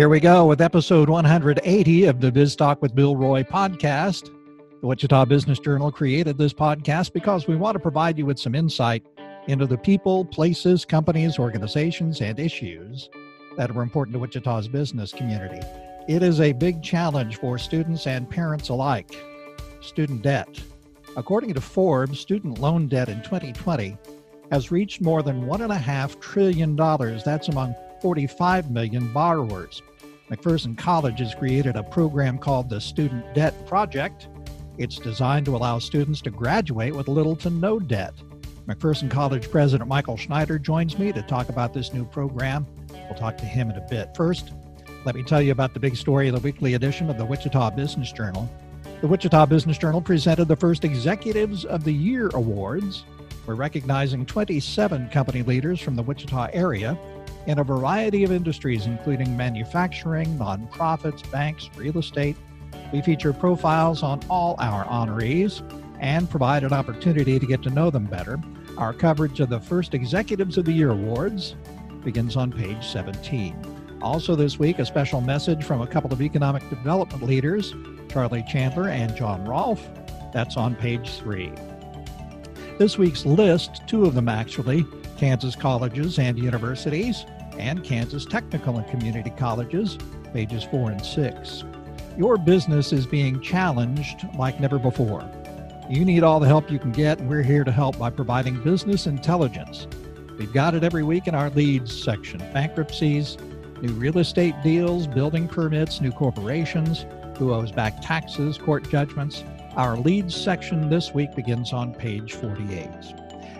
Here we go with episode 180 of the BizTalk with Bill Roy podcast. The Wichita Business Journal created this podcast because we want to provide you with some insight into the people, places, companies, organizations, and issues that are important to Wichita's business community. It is a big challenge for students and parents alike. Student debt. According to Forbes, student loan debt in 2020 has reached more than $1.5 trillion. That's among 45 million borrowers. McPherson College has created a program called the Student Debt Project. It's designed to allow students to graduate with little to no debt. McPherson College President Michael Schneider joins me to talk about this new program. We'll talk to him in a bit. First, let me tell you about the big story of the weekly edition of the Wichita Business Journal. The Wichita Business Journal presented the first Executives of the Year Awards. We're recognizing 27 company leaders from the Wichita area in a variety of industries, including manufacturing, nonprofits, banks, real estate. We feature profiles on all our honorees and provide an opportunity to get to know them better. Our coverage of the first Executives of the Year Awards begins on page 17. Also this week, a special message from a couple of economic development leaders, Charlie Chandler and John Rolfe. That's on page 3. This week's list, two of them actually, Kansas colleges and universities, and Kansas technical and community colleges, pages 4 and 6. Your business is being challenged like never before. You need all the help you can get, and we're here to help by providing business intelligence. We've got it every week in our leads section: bankruptcies, new real estate deals, building permits, new corporations, who owes back taxes, court judgments. Our leads section this week begins on page 48.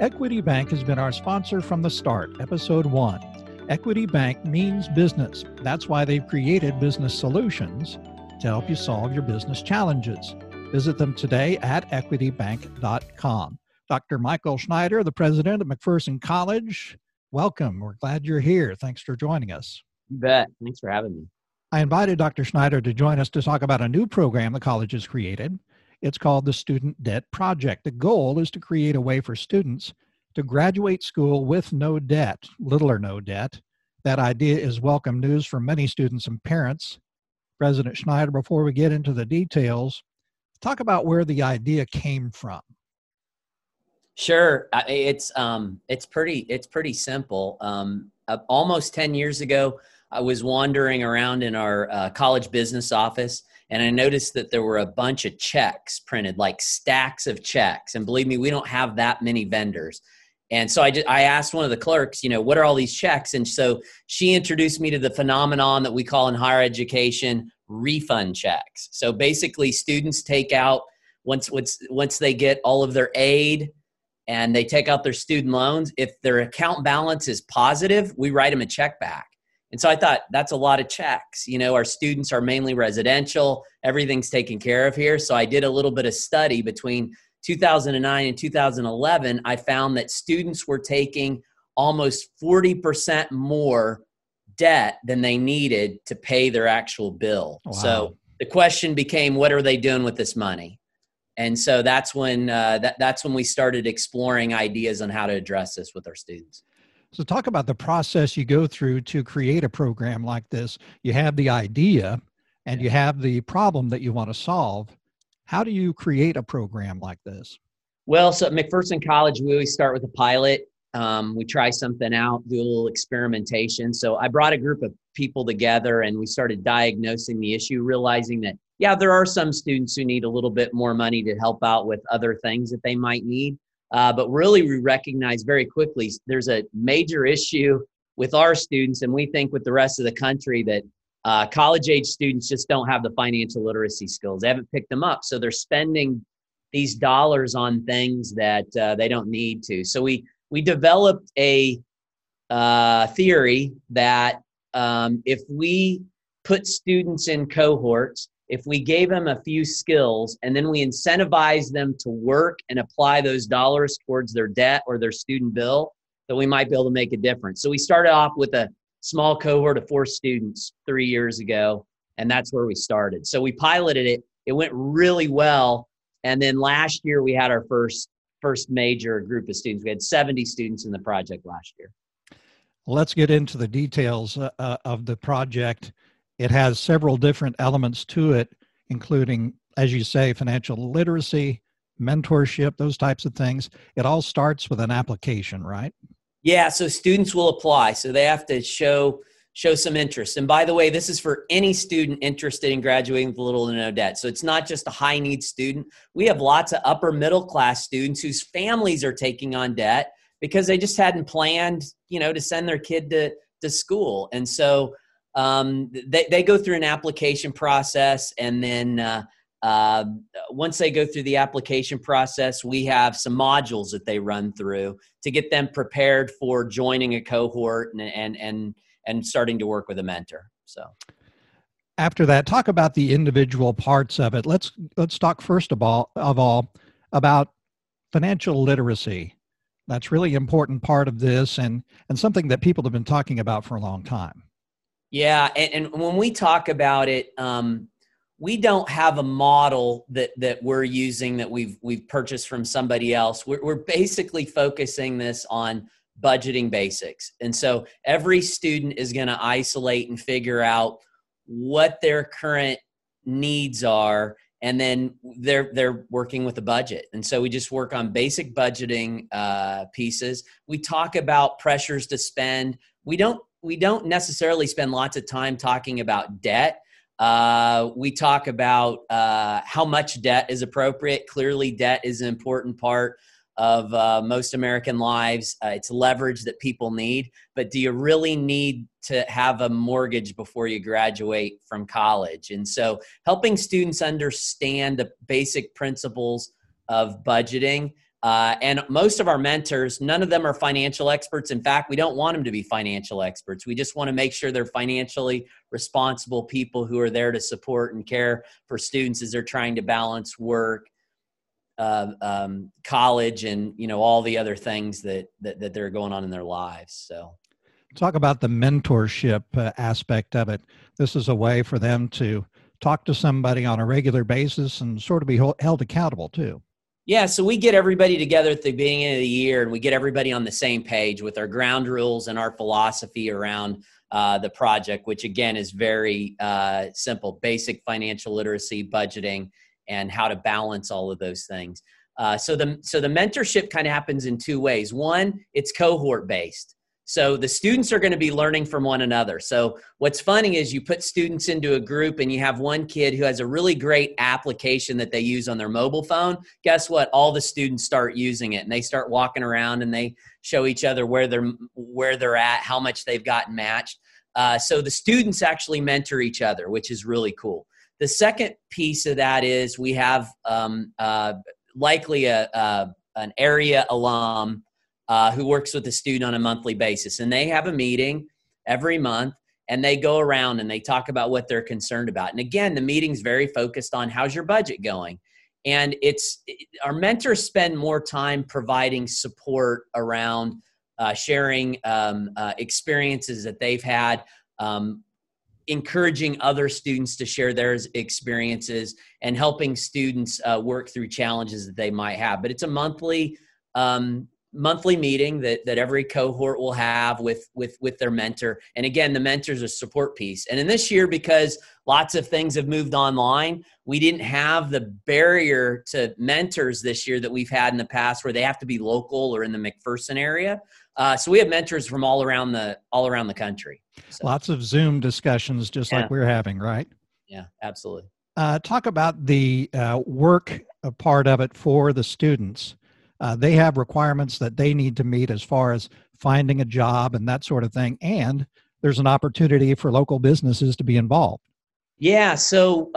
Equity Bank has been our sponsor from the start, episode 1. Equity Bank means business. That's why they've created business solutions to help you solve your business challenges. Visit them today at equitybank.com. Dr. Michael Schneider, the president of McPherson College, welcome. We're glad you're here. Thanks for joining us. You bet. Thanks for having me. I invited Dr. Schneider to join us to talk about a new program the college has created. It's called the Student Debt Project. The goal is to create a way for students to graduate school with no debt, little or no debt. That idea is welcome news for many students and parents. President Schneider, before we get into the details, talk about where the idea came from. Sure. It's pretty simple. Almost 10 years ago, I was wandering around in our college business office, and I noticed that there were a bunch of checks printed, like stacks of checks. And believe me, we don't have that many vendors. And so I asked one of the clerks, what are all these checks? And so she introduced me to the phenomenon that we call in higher education refund checks. So basically, students take out, once they get all of their aid and they take out their student loans, if their account balance is positive, we write them a check back. And so I thought, that's a lot of checks. Our students are mainly residential. Everything's taken care of here. So I did a little bit of study between 2009 and 2011. I found that students were taking almost 40% more debt than they needed to pay their actual bill. Wow. So the question became, what are they doing with this money? And so that's when we started exploring ideas on how to address this with our students. So talk about the process you go through to create a program like this. You have the idea and you have the problem that you want to solve. How do you create a program like this? Well, so at McPherson College, we always start with a pilot. We try something out, do a little experimentation. So I brought a group of people together and we started diagnosing the issue, realizing that, there are some students who need a little bit more money to help out with other things that they might need. But really, we recognize very quickly there's a major issue with our students, and we think with the rest of the country that college-age students just don't have the financial literacy skills. They haven't picked them up, so they're spending these dollars on things that they don't need to. So we developed a theory that if we put students in cohorts, if we gave them a few skills and then we incentivize them to work and apply those dollars towards their debt or their student bill, then we might be able to make a difference. So we started off with a small cohort of 4 students 3 years ago, and that's where we started. So we piloted it. It went really well. And then last year we had our first major group of students. We had 70 students in the project last year. Let's get into the details of the project. It has several different elements to it, including, as you say, financial literacy, mentorship, those types of things. It all starts with an application, right? Yeah, so students will apply. So they have to show some interest. And by the way, this is for any student interested in graduating with little to no debt. So it's not just a high need student. We have lots of upper middle class students whose families are taking on debt because they just hadn't planned, you know, to send their kid to school. And so they go through an application process. And then once they go through the application process, we have some modules that they run through to get them prepared for joining a cohort and starting to work with a mentor. So after that, talk about the individual parts of it. Let's talk first of all about financial literacy. That's really important part of this and something that people have been talking about for a long time. Yeah. And when we talk about it, we don't have a model that we're using that we've purchased from somebody else. We're basically focusing this on budgeting basics. And so every student is going to isolate and figure out what their current needs are, and then they're working with a budget. And so we just work on basic budgeting pieces. We talk about pressures to spend. We don't necessarily spend lots of time talking about debt. We talk about how much debt is appropriate. Clearly, debt is an important part of most American lives. It's leverage that people need, but do you really need to have a mortgage before you graduate from college? And so helping students understand the basic principles of budgeting. And most of our mentors, none of them are financial experts. In fact, we don't want them to be financial experts. We just want to make sure they're financially responsible people who are there to support and care for students as they're trying to balance work, college, and you know, all the other things that they're going on in their lives. So talk about the mentorship aspect of it. This is a way for them to talk to somebody on a regular basis and sort of be held accountable too. Yeah. So we get everybody together at the beginning of the year, and we get everybody on the same page with our ground rules and our philosophy around the project, which again is very simple: basic financial literacy, budgeting, and how to balance all of those things. So the mentorship kind of happens in two ways. One, it's cohort based. So the students are going to be learning from one another. So what's funny is you put students into a group and you have one kid who has a really great application that they use on their mobile phone. Guess what? All the students start using it, and they start walking around and they show each other where they're at, how much they've gotten matched. So the students actually mentor each other, which is really cool. The second piece of that is we have likely an area alum who works with the student on a monthly basis. And they have a meeting every month, and they go around and they talk about what they're concerned about. And again, the meeting's very focused on how's your budget going. And our mentors spend more time providing support around sharing experiences that they've had, encouraging other students to share their experiences, and helping students work through challenges that they might have. But it's a monthly meeting that every cohort will have with their mentor. And again, the mentor's a support piece. And in this year, because lots of things have moved online, we didn't have the barrier to mentors this year that we've had in the past, where they have to be local or in the McPherson area. So we have mentors from all around the country. So lots of Zoom discussions, just like we're having, right? Yeah, absolutely. Talk about the work part of it for the students. They have requirements that they need to meet as far as finding a job and that sort of thing. And there's an opportunity for local businesses to be involved. Yeah. So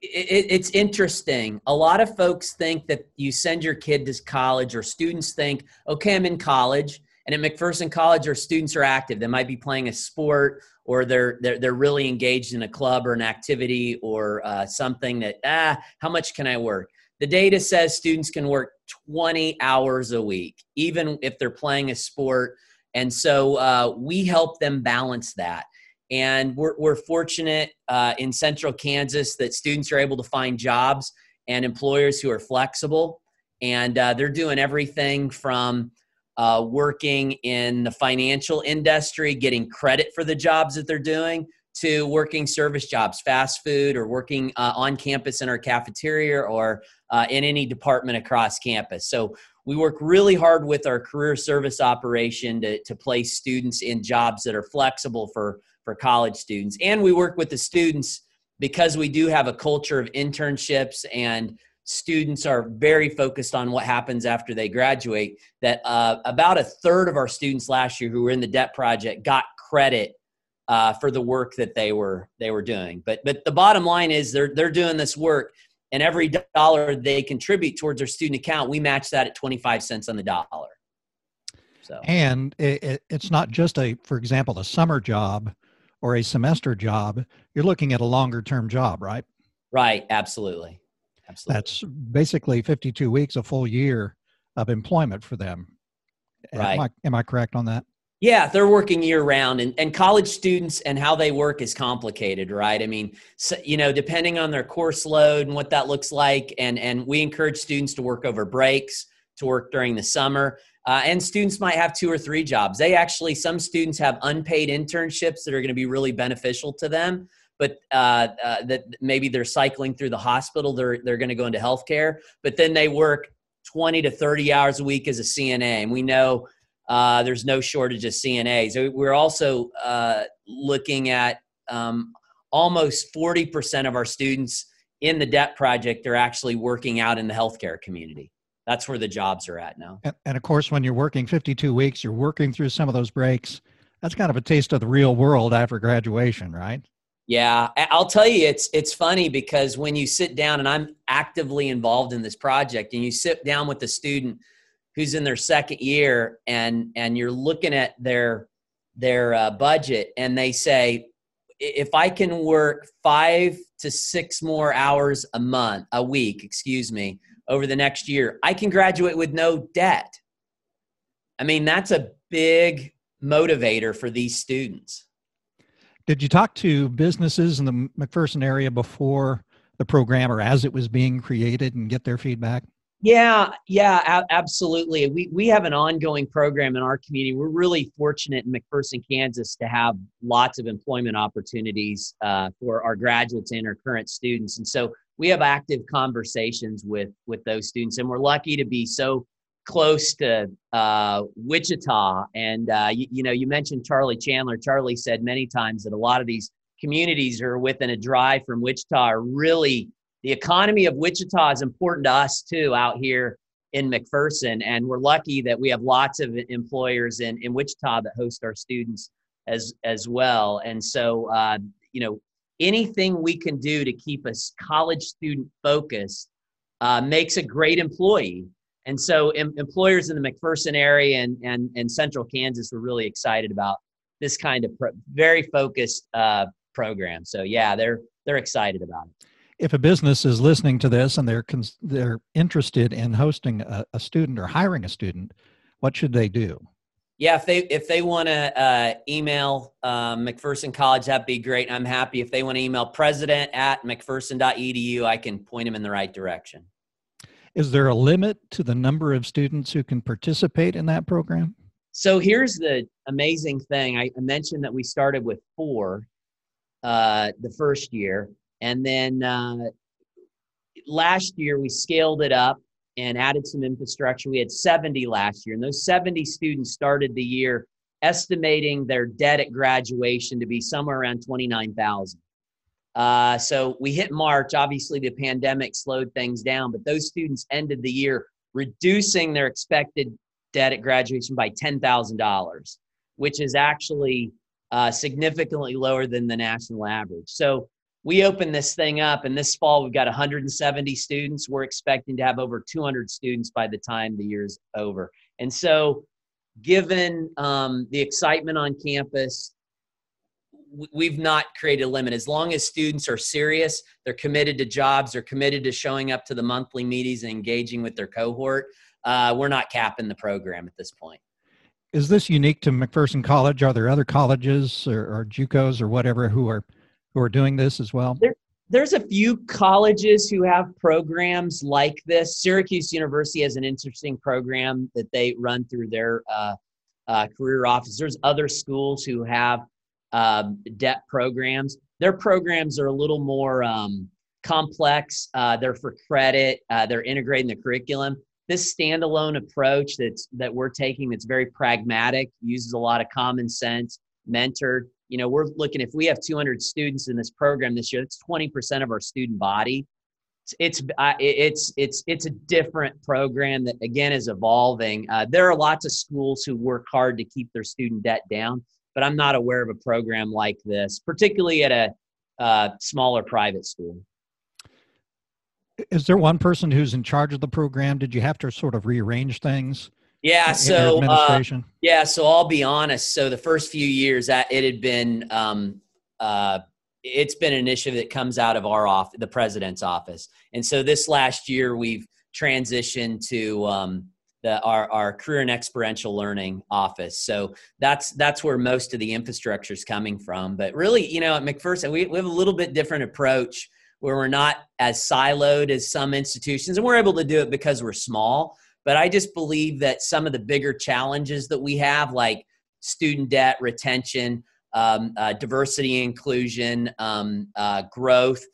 it's interesting. A lot of folks think that you send your kid to college, or students think, okay, I'm in college. And at McPherson College, our students are active. They might be playing a sport, or they're really engaged in a club or an activity or something that, how much can I work? The data says students can work 20 hours a week, even if they're playing a sport. And so we help them balance that. And we're fortunate in Central Kansas that students are able to find jobs and employers who are flexible. And they're doing everything from working in the financial industry, getting credit for the jobs that they're doing, to working service jobs, fast food, or working on campus in our cafeteria, or in any department across campus. So we work really hard with our career service operation to place students in jobs that are flexible for college students. And we work with the students because we do have a culture of internships, and students are very focused on what happens after they graduate, that about a third of our students last year who were in the debt project got credit for the work that they were doing. But the bottom line is they're doing this work, and every dollar they contribute towards their student account, we match that at 25 cents on the dollar. So. And it's not just for example, a summer job or a semester job. You're looking at a longer term job, right? Right. Absolutely. Absolutely. That's basically 52 weeks, a full year of employment for them. Right. Am I correct on that? Yeah, they're working year round, and college students and how they work is complicated, right? I mean, so, depending on their course load and what that looks like, and we encourage students to work over breaks, to work during the summer, and students might have two or three jobs. Some students have unpaid internships that are going to be really beneficial to them. But that maybe they're cycling through the hospital, they're going to go into healthcare, but then they work 20 to 30 hours a week as a CNA. And we know there's no shortage of CNAs. We're also looking at almost 40% of our students in the debt project are actually working out in the healthcare community. That's where the jobs are at now. And of course, when you're working 52 weeks, you're working through some of those breaks. That's kind of a taste of the real world after graduation, right? Yeah, I'll tell you, it's funny because when you sit down, and I'm actively involved in this project, and you sit down with a student who's in their second year, and you're looking at their budget, and they say, if I can work 5 to 6 more hours a week, over the next year, I can graduate with no debt. I mean, that's a big motivator for these students. Did you talk to businesses in the McPherson area before the program or as it was being created and get their feedback? Yeah, absolutely. We have an ongoing program in our community. We're really fortunate in McPherson, Kansas to have lots of employment opportunities for our graduates and our current students. And so we have active conversations with those students, and we're lucky to be so close to Wichita. And, you mentioned Charlie Chandler. Charlie said many times that a lot of these communities are within a drive from Wichita are really, the economy of Wichita is important to us too out here in McPherson. And we're lucky that we have lots of employers in Wichita that host our students as well. And so, anything we can do to keep a college student focused makes a great employee. And so employers in the McPherson area and central Kansas were really excited about this kind of very focused program. So yeah, they're excited about it. If a business is listening to this and they're interested in hosting a student or hiring a student, what should they do? Yeah, if they want to email McPherson College, that'd be great. I'm happy if they want to email president@mcpherson.edu, I can point them in the right direction. Is there a limit to the number of students who can participate in that program? So here's the amazing thing. I mentioned that we started with 4 the first year. And then last year we scaled it up and added some infrastructure. We had 70 last year. And those 70 students started the year estimating their debt at graduation to be somewhere around $29,000. So we hit March. Obviously, the pandemic slowed things down, but those students ended the year reducing their expected debt at graduation by $10,000, which is actually significantly lower than the national average. So we opened this thing up, and this fall we've got 170 students. We're expecting to have over 200 students by the time the year's over. And so given the excitement on campus, we've not created a limit. As long as students are serious, they're committed to jobs, they're committed to showing up to the monthly meetings and engaging with their cohort, we're not capping the program at this point. Is this unique to McPherson College? Are there other colleges or JUCOs or whatever who are doing this as well? There's a few colleges who have programs like this. Syracuse University has an interesting program that they run through their career office. There's other schools who have debt programs. Their programs are a little more complex. They're for credit. They're integrating the curriculum. This standalone approach that we're taking, that's very pragmatic, uses a lot of common sense, mentored. You know, we're looking, if we have 200 students in this program this year, that's 20% of our student body. It's a different program that, again, is evolving. There are lots of schools who work hard to keep their student debt down, but I'm not aware of a program like this, particularly at a smaller private school. Is there one person who's in charge of the program? Did you have to sort of rearrange things? Yeah. So, so I'll be honest. So the first few years that it had been, it's been an initiative that comes out of our office, the president's office. And so this last year we've transitioned to, our career and experiential learning office. So that's where most of the infrastructure is coming from. But really, you know, at McPherson, we have a little bit different approach where we're not as siloed as some institutions, and we're able to do it because we're small. But I just believe that some of the bigger challenges that we have, like student debt, retention, diversity, inclusion, growth,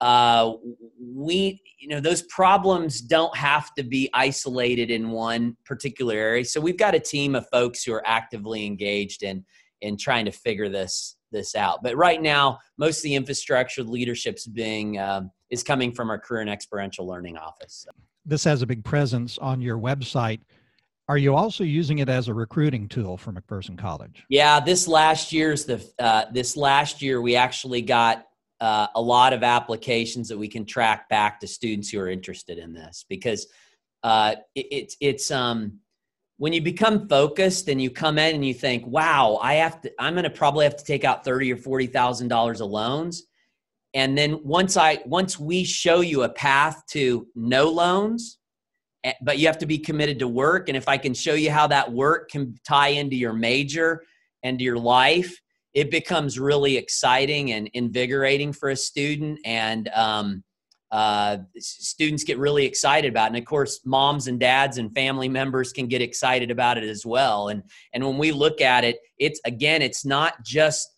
those problems don't have to be isolated in one particular area. So we've got a team of folks who are actively engaged in trying to figure this out. But right now, most of the infrastructure, leadership's being is coming from our career and experiential learning office. This has a big presence on your website. Are you also using it as a recruiting tool for McPherson College? Yeah, this last year we actually got a lot of applications that we can track back to students who are interested in this, because when you become focused and you come in and you think, wow, I'm going to probably have to take out $30,000 or $40,000 of loans. And then once we show you a path to no loans, but you have to be committed to work. And if I can show you how that work can tie into your major and your life, it becomes really exciting and invigorating for a student. And, students get really excited about it. And of course, moms and dads and family members can get excited about it as well. And when we look at it, it's not just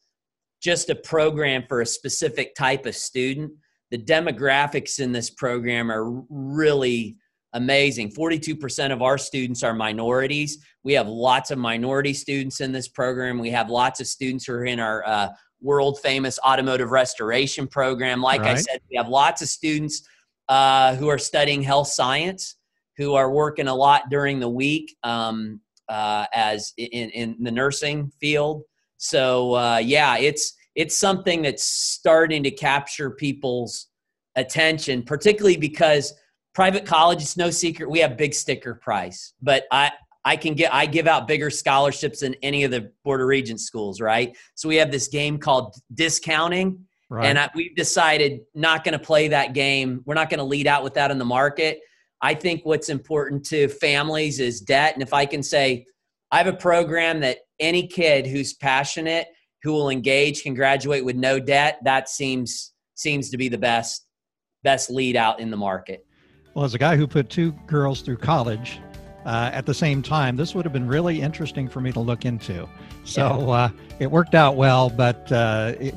a program for a specific type of student. The demographics in this program are really amazing. 42% of our students are minorities. We have lots of minority students in this program. We have lots of students who are in our, world famous automotive restoration program. Like I said, we have lots of students who are studying health science, who are working a lot during the week as in the nursing field. So it's something that's starting to capture people's attention, particularly because private college, it's no secret, we have big sticker price, but I give out bigger scholarships than any of the Board of Regents schools, right? So we have this game called discounting, and we've decided not going to play that game. We're not going to lead out with that in the market. I think what's important to families is debt. And if I can say, I have a program that any kid who's passionate, who will engage, can graduate with no debt, that seems to be the best lead out in the market. Well, as a guy who put two girls through college at the same time, this would have been really interesting for me to look into. So it worked out well, but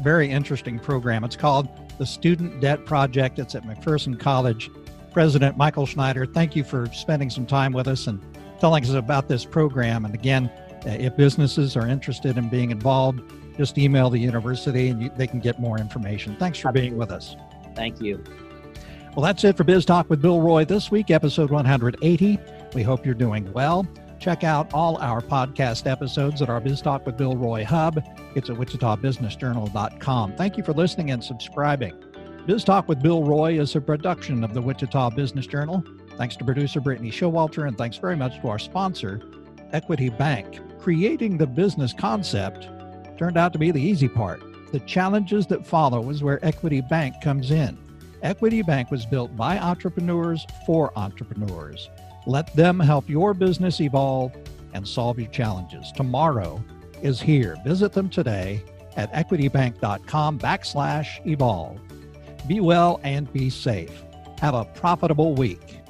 very interesting program. It's called the Student Debt Project. It's at McPherson College. President Michael Schneider, thank you for spending some time with us and telling us about this program. And again, if businesses are interested in being involved, just email the university and they can get more information. Thanks for being with us. Thank you. Well, that's it for Biz Talk with Bill Roy this week, episode 180. We hope you're doing well. Check out all our podcast episodes at our Biz Talk with Bill Roy hub. It's at wichitabusinessjournal.com. Thank you for listening and subscribing. Biz Talk with Bill Roy is a production of the Wichita Business Journal. Thanks to producer Brittany Showalter, and thanks very much to our sponsor, Equity Bank. Creating the business concept turned out to be the easy part. The challenges that follow is where Equity Bank comes in. Equity Bank was built by entrepreneurs for entrepreneurs. Let them help your business evolve and solve your challenges. Tomorrow is here. Visit them today at equitybank.com/evolve. Be well and be safe. Have a profitable week.